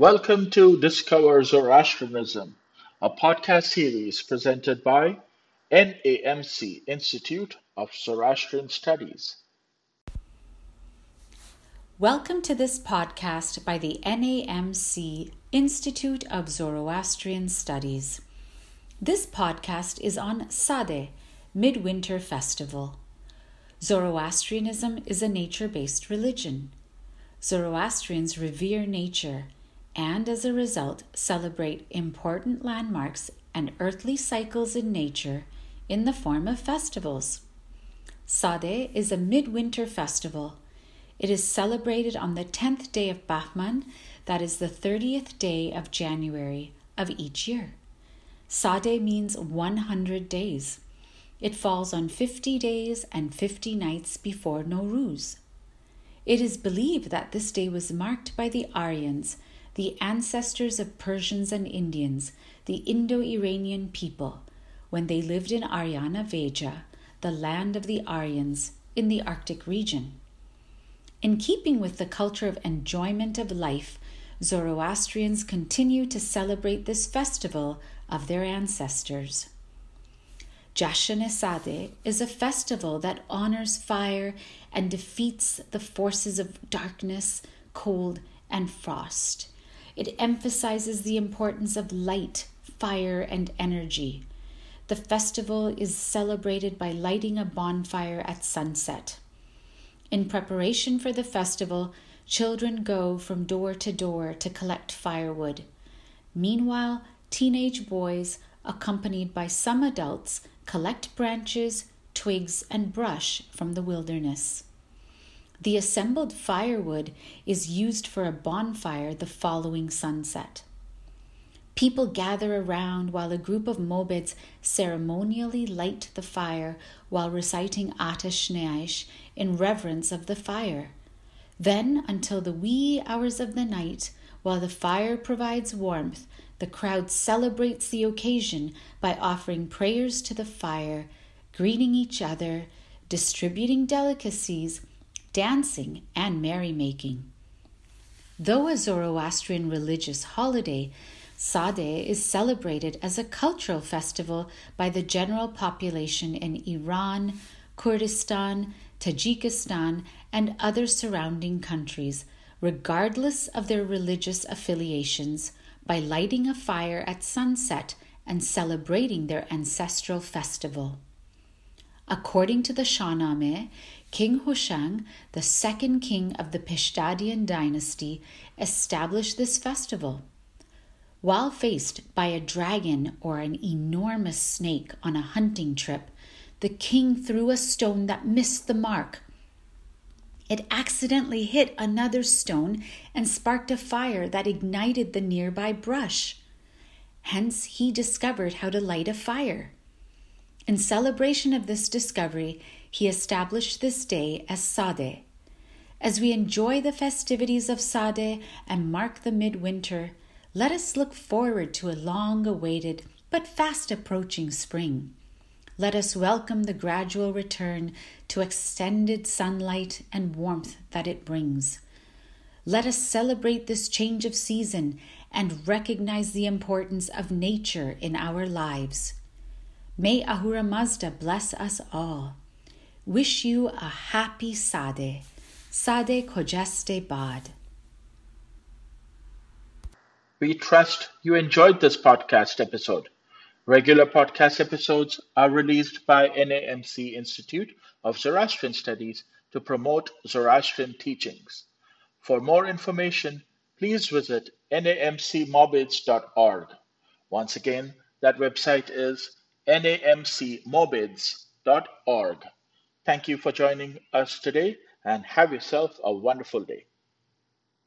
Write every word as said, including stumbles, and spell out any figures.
Welcome to Discover Zoroastrianism, a podcast series presented by N A M C Institute of Zoroastrian Studies. Welcome to this podcast by the N A M C Institute of Zoroastrian Studies. This podcast is on Sadeh, Midwinter Festival. Zoroastrianism is a nature-based religion. Zoroastrians revere nature and, as a result, celebrate important landmarks and earthly cycles in nature in the form of festivals. Sadeh is a midwinter festival. It is celebrated on the tenth day of Bahman, that is the thirtieth day of January of each year. Sadeh means one hundred days. It falls on fifty days and fifty nights before Nowruz. It is believed that this day was marked by the Aryans, the ancestors of Persians and Indians, the Indo-Iranian people, when they lived in Aryana Vaeja, the land of the Aryans, in the Arctic region. In keeping with the culture of enjoyment of life, Zoroastrians continue to celebrate this festival of their ancestors. Jashan-e Sadeh is a festival that honors fire and defeats the forces of darkness, cold, and frost. It emphasizes the importance of light, fire, and energy. The festival is celebrated by lighting a bonfire at sunset. In preparation for the festival, children go from door to door to collect firewood. Meanwhile, teenage boys, accompanied by some adults, collect branches, twigs, and brush from the wilderness. The assembled firewood is used for a bonfire the following sunset. People gather around while a group of mobids ceremonially light the fire while reciting Atash ne'ish in reverence of the fire. Then, until the wee hours of the night, while the fire provides warmth, the crowd celebrates the occasion by offering prayers to the fire, greeting each other, distributing delicacies, dancing, and merrymaking. Though a Zoroastrian religious holiday, Sadeh is celebrated as a cultural festival by the general population in Iran, Kurdistan, Tajikistan, and other surrounding countries, regardless of their religious affiliations, by lighting a fire at sunset and celebrating their ancestral festival. According to the Shahnameh, King Hushang, the second king of the Pishdadian dynasty, established this festival. While faced by a dragon or an enormous snake on a hunting trip, the king threw a stone that missed the mark. It accidentally hit another stone and sparked a fire that ignited the nearby brush. Hence, he discovered how to light a fire. In celebration of this discovery, he established this day as Sadeh. As we enjoy the festivities of Sadeh and mark the midwinter, let us look forward to a long-awaited but fast-approaching spring. Let us welcome the gradual return to extended sunlight and warmth that it brings. Let us celebrate this change of season and recognize the importance of nature in our lives. May Ahura Mazda bless us all. Wish you a happy Sadeh. Sadeh Kojaste Bad. We trust you enjoyed this podcast episode. Regular podcast episodes are released by N A M C Institute of Zoroastrian Studies to promote Zoroastrian teachings. For more information, please visit N A M C mobids dot org. Once again, that website is N A M C mobids dot org. Thank you for joining us today, and have yourself a wonderful day.